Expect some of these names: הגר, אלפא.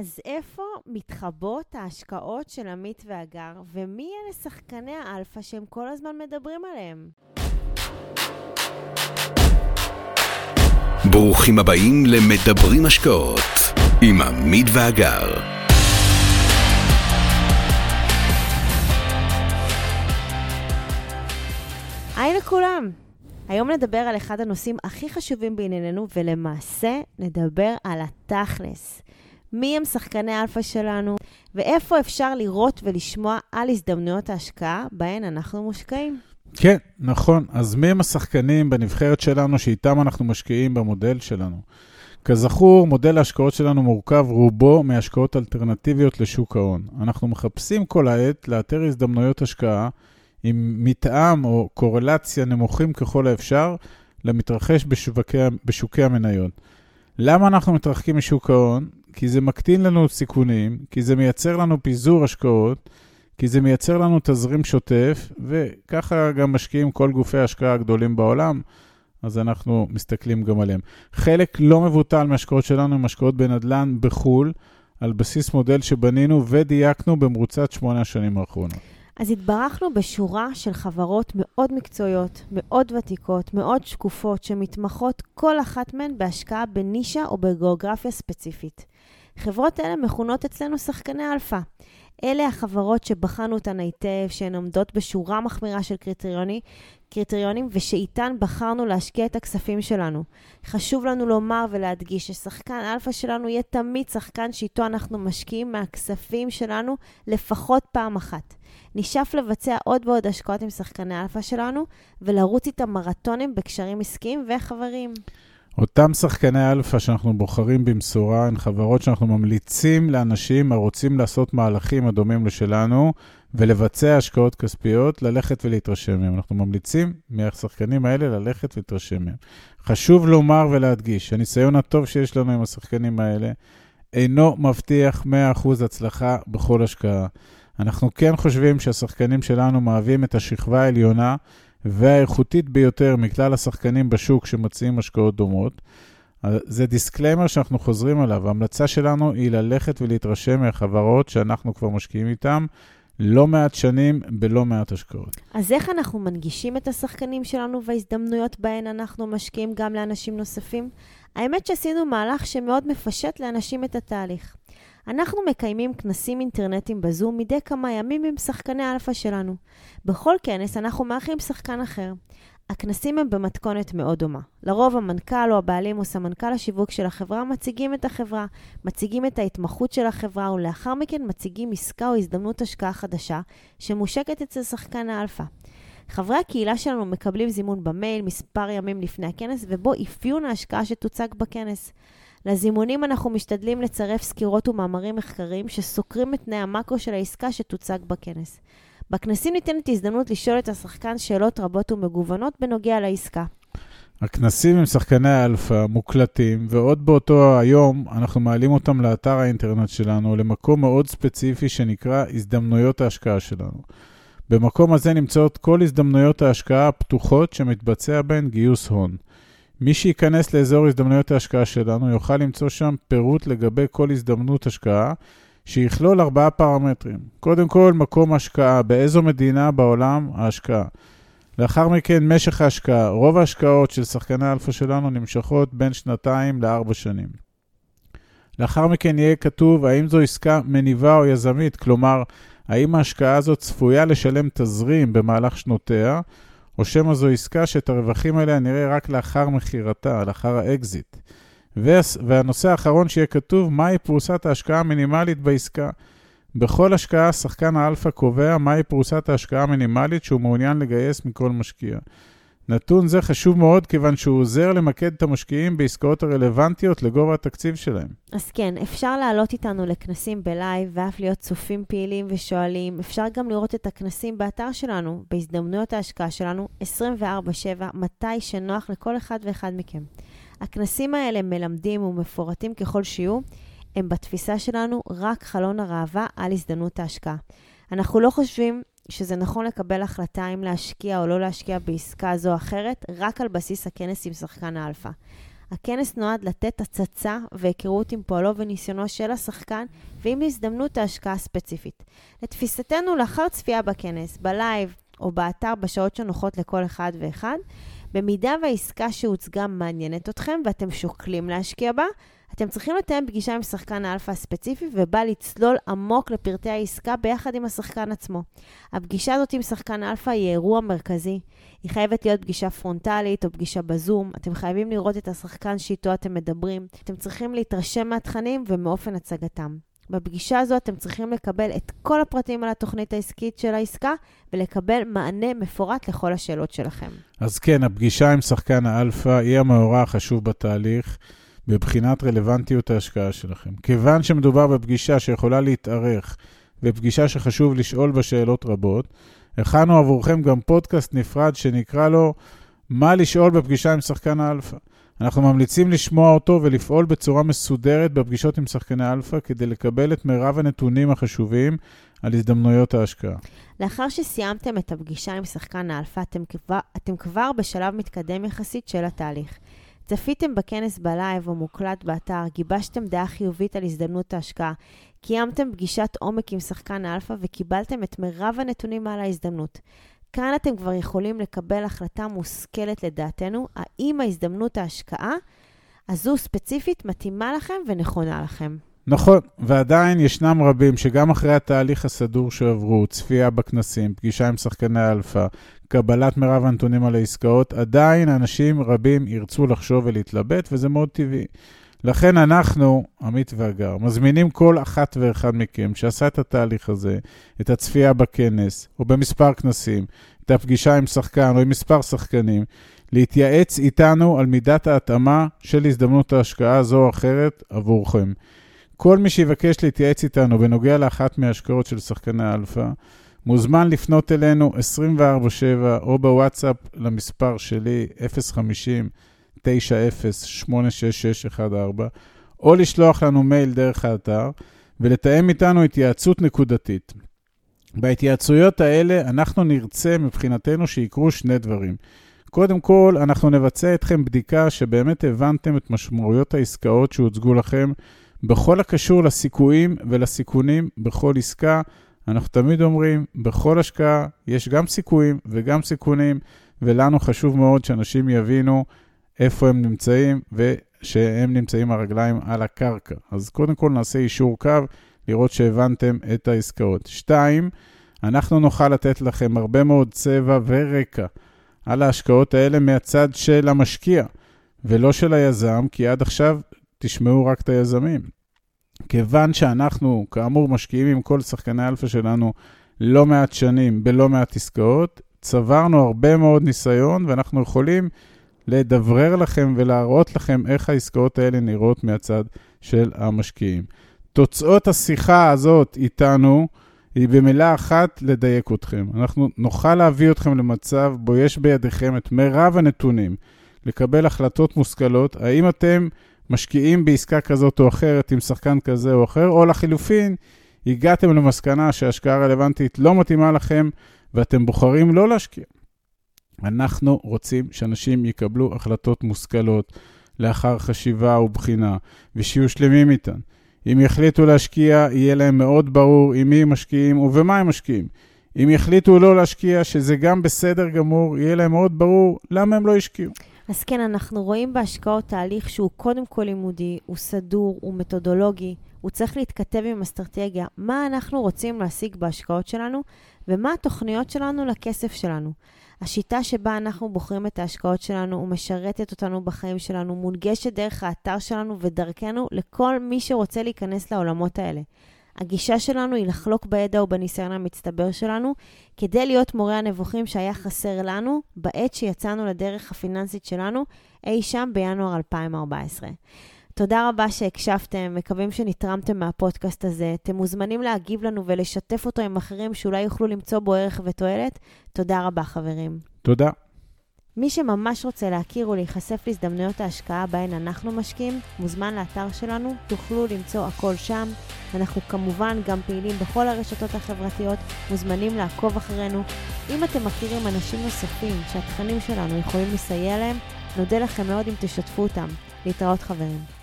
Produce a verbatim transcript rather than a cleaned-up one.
אז איפה מתחבות ההשקעות של אמית והגר, ומי אלה שחקני האלפא שהם כל הזמן מדברים עליהם? ברוכים הבאים למדברים השקעות עם אמית והגר. היי לכולם. היום נדבר על אחד הנושאים הכי חשובים בענייננו, ולמעשה נדבר על התכלס. מי הם שחקני אלפא שלנו, ואיפה אפשר לראות ולשמוע על הזדמנויות ההשקעה בהן אנחנו מושקעים. כן, נכון. אז מי הם השחקנים בנבחרת שלנו שאיתם אנחנו משקיעים במודל שלנו? כזכור, מודל ההשקעות שלנו מורכב רובו מהשקעות אלטרנטיביות לשוק ההון. אנחנו מחפשים כל העת לאתר הזדמנויות השקעה עם מטעם או קורלציה נמוכים ככל האפשר למתרחש בשווקי, בשוקי המניות. למה אנחנו מתרחקים משוק ההון? כי זה מקטין לנו סיכונים, כי זה מייצר לנו פיזור השקעות, כי זה מייצר לנו תזרים שוטף, וככה גם משקיעים כל גופי ההשקעה הגדולים בעולם, אז אנחנו מסתכלים גם עליהם. חלק לא מבוטל מהשקעות שלנו הם השקעות בנדלן בחול, על בסיס מודל שבנינו ודייקנו במרוצת שמונה השנים האחרונות. אז התברכנו בשורה של חברות מאוד מקצועיות, מאוד ותיקות, מאוד שקופות, שמתמחות כל אחת מהן בהשקעה בנישה או בגיאוגרפיה ספציפית. חברות אלה מכונות אצלנו שחקני אלפא. אלה החברות שבחנו אותן היטב, שהן עומדות בשורה מחמירה של קריטריוני, קריטריונים, ושאיתן בחרנו להשקיע את הכספים שלנו. חשוב לנו לומר ולהדגיש ששחקן אלפא שלנו יהיה תמיד שחקן שאיתו אנחנו משקיעים מהכספים שלנו לפחות פעם אחת. נשאף לבצע עוד ועוד השקעות עם שחקני אלפא שלנו, ולרוץ איתם מרתונים בקשרים עסקיים וחברים. אותם שחקני אלפא שאנחנו בוחרים במשורה, הן חברות שאנחנו ממליצים לאנשים הרוצים לעשות מהלכים הדומים לשלנו, ולבצע השקעות כספיות, ללכת ולהתרשם מהם. אנחנו ממליצים מהשחקנים האלה ללכת ולהתרשם מהם. חשוב לומר ולהדגיש, הניסיון הטוב שיש לנו עם השחקנים האלה, אינו מבטיח מאה אחוז הצלחה בכל השקעה. אנחנו כן חושבים שהשחקנים שלנו מהווים את השכבה העליונה, והאיכותית ביותר מכלל השחקנים בשוק שמציעים השקעות דומות. זה דיסקליימר שאנחנו חוזרים עליו. ההמלצה שלנו היא ללכת ולהתרשם מהחברות שאנחנו כבר משקיעים איתם לא מעט שנים בלא מעט השקעות. אז איך אנחנו מנגישים את השחקנים שלנו וההזדמנויות בהן אנחנו משקיעים גם לאנשים נוספים? האמת שעשינו מהלך שמאוד מפשט לאנשים את התהליך. אנחנו מקיימים כנסים אינטרנטיים בזום מדי כמה ימים עם שחקני אלפא שלנו. בכל כנס אנחנו מארחים שחקן אחר. הכנסים הם במתכונת מאוד דומה. לרוב המנכ"ל או הבעלים או סמנכ"ל השיווק של החברה מציגים את החברה, מציגים את ההתמחות של החברה, ולאחר מכן מציגים עסקה או הזדמנות השקעה חדשה שמושקת אצל שחקן האלפא. חברי הקהילה שלנו מקבלים זימון במייל מספר ימים לפני הכנס, ובו אפיון ההשקעה שתוצג בכנס. לזימונים אנחנו משתדלים לצרף סקירות ומאמרים מחקרים שסוקרים את תנאי המקרו של העסקה שתוצג בכנס. בכנסים ניתנת הזדמנות לשאול את השחקן שאלות רבות ומגוונות בנוגע לעסקה. הכנסים עם שחקני האלפא מוקלטים, ועוד באותו היום אנחנו מעלים אותם לאתר האינטרנט שלנו, למקום מאוד ספציפי שנקרא הזדמנויות ההשקעה שלנו. במקום הזה נמצאות כל הזדמנויות ההשקעה הפתוחות שמתבצע בהן גיוס הון. מי שייכנס לאזור הזדמנויות ההשקעה שלנו יוכל למצוא שם פירוט לגבי כל הזדמנות השקעה, שיכלול ארבעה פרמטרים. קודם כל, מקום השקעה, באיזו מדינה בעולם ההשקעה. לאחר מכן, משך ההשקעה. רוב ההשקעות של שחקני אלפא שלנו נמשכות בין שנתיים לארבע שנים. לאחר מכן יהיה כתוב האם זו עסקה מניבה או יזמית, כלומר, האם ההשקעה הזאת צפויה לשלם תזרים במהלך שנותיה, או שמא זו עסקה שאת הרווחים עליה נראה רק לאחר מחירתה, לאחר האקזיט. והנושא האחרון שיהיה כתוב, מהי פרוסת ההשקעה המינימלית בעסקה. בכל השקעה, שחקן האלפא קובע מהי פרוסת ההשקעה המינימלית שהוא מעוניין לגייס מכל משקיע. נתון זה חשוב מאוד, כיוון שהוא עוזר למקד את המשקיעים בעסקאות הרלוונטיות לגובה התקציב שלהם. אז כן, אפשר לעלות איתנו לכנסים בלייב, ואף להיות צופים פעילים ושואלים. אפשר גם לראות את הכנסים באתר שלנו, בהזדמנויות ההשקעה שלנו, עשרים וארבע שבע, מתי שנוח לכל אחד ואחד מכם. הכנסים האלה מלמדים ומפורטים ככל שיהיו, הם בתפיסה שלנו רק חלון הראווה על הזדמנות ההשקעה. אנחנו לא חושבים שזה נכון לקבל החלטה אם להשקיע או לא להשקיע בעסקה זו אחרת, רק על בסיס הכנס עם שחקן האלפא. הכנס נועד לתת הצצה והיכרות עם פועלו וניסיונו של השחקן, ועם הזדמנות ההשקעה הספציפית. לתפיסתנו, לאחר צפייה בכנס, בלייב או באתר בשעות שנוחות לכל אחד ואחד, במידה והעסקה שהוצגה מעניינת אתכם ואתם שוקלים להשקיע בה, אתם צריכים לתאם פגישה עם שחקן האלפא הספציפי ובא לצלול עמוק לפרטי העסקה ביחד עם השחקן עצמו. הפגישה הזאת עם שחקן האלפא היא אירוע מרכזי. היא חייבת להיות פגישה פרונטלית או פגישה בזום. אתם חייבים לראות את השחקן שאיתו אתם מדברים. אתם צריכים להתרשם מהתכנים ומאופן הצגתם. בפגישה הזו אתם צריכים לקבל את כל הפרטים על התוכנית העסקית של העסקה ולקבל מענה מפורט לכל השאלות שלכם. אז כן, הפגישה עם שחקן האלפא היא המאורע החשוב בתהליך. בבחינת רלוונטיות ההשקעה שלכם. כיוון שמדובר בפגישה שיכולה להתארך, ופגישה שחשוב לשאול בשאלות רבות, הכנו עבורכם גם פודקאסט נפרד שנקרא לו מה לשאול בפגישה עם שחקן האלפא. אנחנו ממליצים לשמוע אותו ולפעול בצורה מסודרת בפגישות עם שחקני האלפא, כדי לקבל את מירב הנתונים החשובים על הזדמנויות ההשקעה. לאחר שסיימתם את הפגישה עם שחקן האלפא, אתם כבר, אתם כבר בשלב מתקדם יחסית של התהליך. צפיתם בכנס בלייב או מוקלט באתר, גיבשתם דעה חיובית על הזדמנות ההשקעה, קיימתם פגישת עומק עם שחקן האלפא וקיבלתם את מירב הנתונים על ההזדמנות. כאן אתם כבר יכולים לקבל החלטה מושכלת לדעתנו, האם ההזדמנות ההשקעה הזו ספציפית מתאימה לכם ונכונה לכם. נכון, ועדיין ישנם רבים שגם אחרי התהליך הסדור שעברו, צפייה בכנסים, פגישה עם שחקני האלפא, קבלת מירב הנתונים על העסקאות, עדיין אנשים רבים ירצו לחשוב ולהתלבט, וזה מאוד טבעי. לכן אנחנו, אמית והגר, מזמינים כל אחת ואחד מכם שעשה את התהליך הזה, את הצפייה בכנס, או במספר כנסים, את הפגישה עם שחקן או עם מספר שחקנים, להתייעץ איתנו על מידת ההתאמה של הזדמנות ההשקעה זו או אחרת עבורכם. כל מי שיבקש להתייעץ איתנו בנוגע לאחת מההשקעות של שחקני האלפא, מוזמן לפנות אלינו עשרים וארבע שבע או בוואטסאפ למספר שלי אפס חמישים תשע אפס שמונה שש שש אחת ארבע, או לשלוח לנו מייל דרך האתר ולתאם איתנו התייעצות נקודתית. בהתייעצויות האלה אנחנו נרצה מבחינתנו שיקרו שני דברים. קודם כל, אנחנו נבצע אתכם בדיקה שבאמת הבנתם את משמעויות העסקאות שהוצגו לכם בכל הקשור לסיכויים ולסיכונים בכל עסקה. אנחנו תמיד אומרים, בכל השקעה יש גם סיכויים וגם סיכונים, ולנו חשוב מאוד שאנשים יבינו איפה הם נמצאים, ושהם נמצאים הרגליים על הקרקע. אז קודם כל נעשה אישור קו, לראות שהבנתם את העסקאות. שתיים, אנחנו נוכל לתת לכם הרבה מאוד צבע ורקע על ההשקעות האלה מהצד של המשקיע, ולא של היזם, כי עד עכשיו תשמעו רק את היזמים. כיוון שאנחנו, כאמור, משקיעים עם כל שחקני אלפא שלנו לא מעט שנים, בלא מעט עסקאות, צברנו הרבה מאוד ניסיון, ואנחנו יכולים לדברר לכם ולהראות לכם איך העסקאות האלה נראות מהצד של המשקיעים. תוצאות השיחה הזאת איתנו היא במילה אחת לדייק אתכם. אנחנו נוכל להביא אתכם למצב בו יש בידיכם את מירב הנתונים, לקבל החלטות מושכלות, האם אתם משקיעים בעסקה כזאת או אחרת עם שחקן כזה או אחר, או לחילופין, הגעתם למסקנה שההשקעה הרלוונטית לא מתאימה לכם, ואתם בוחרים לא להשקיע. אנחנו רוצים שאנשים יקבלו החלטות מושכלות לאחר חשיבה ובחינה, ושיהיו שלמים איתן. אם יחליטו להשקיע, יהיה להם מאוד ברור עם מי משקיעים ובמה הם משקיעים. אם יחליטו לא להשקיע, שזה גם בסדר גמור, יהיה להם מאוד ברור למה הם לא השקיעו. אז כן, אנחנו רואים בהשקעות תהליך שהוא קודם כל לימודי, הוא סדור, הוא מתודולוגי, הוא צריך להתכתב עם אסטרטגיה, מה אנחנו רוצים להשיג בהשקעות שלנו, ומה התוכניות שלנו לכסף שלנו. השיטה שבה אנחנו בוחרים את ההשקעות שלנו ומשרתת אותנו בחיים שלנו, מונגשת דרך האתר שלנו ודרכנו לכל מי שרוצה להיכנס לעולמות האלה. הגישה שלנו היא לחלוק בידע ובניסיון המצטבר שלנו, כדי להיות מורי הנבוכים שהיה חסר לנו בעת שיצאנו לדרך הפיננסית שלנו אי שם בינואר אלפיים וארבע עשרה. תודה רבה שהקשבתם, מקווים שנתרמתם מהפודקאסט הזה. אתם מוזמנים להגיב לנו ולשתף אותו עם אחרים שאולי יוכלו למצוא בו ערך ותועלת. תודה רבה חברים. תודה. מי שממש רוצה להכיר ולהיחשף להזדמנויות ההשקעה בהן אנחנו משקיעים, מוזמן לאתר שלנו, תוכלו למצוא הכל שם. אנחנו כמובן גם פעילים בכל הרשתות החברתיות, מוזמנים לעקוב אחרינו. אם אתם מכירים אנשים נוספים שהתכנים שלנו יכולים לסייע להם, נודה לכם מאוד אם תשתפו אותם. להתראות חברים.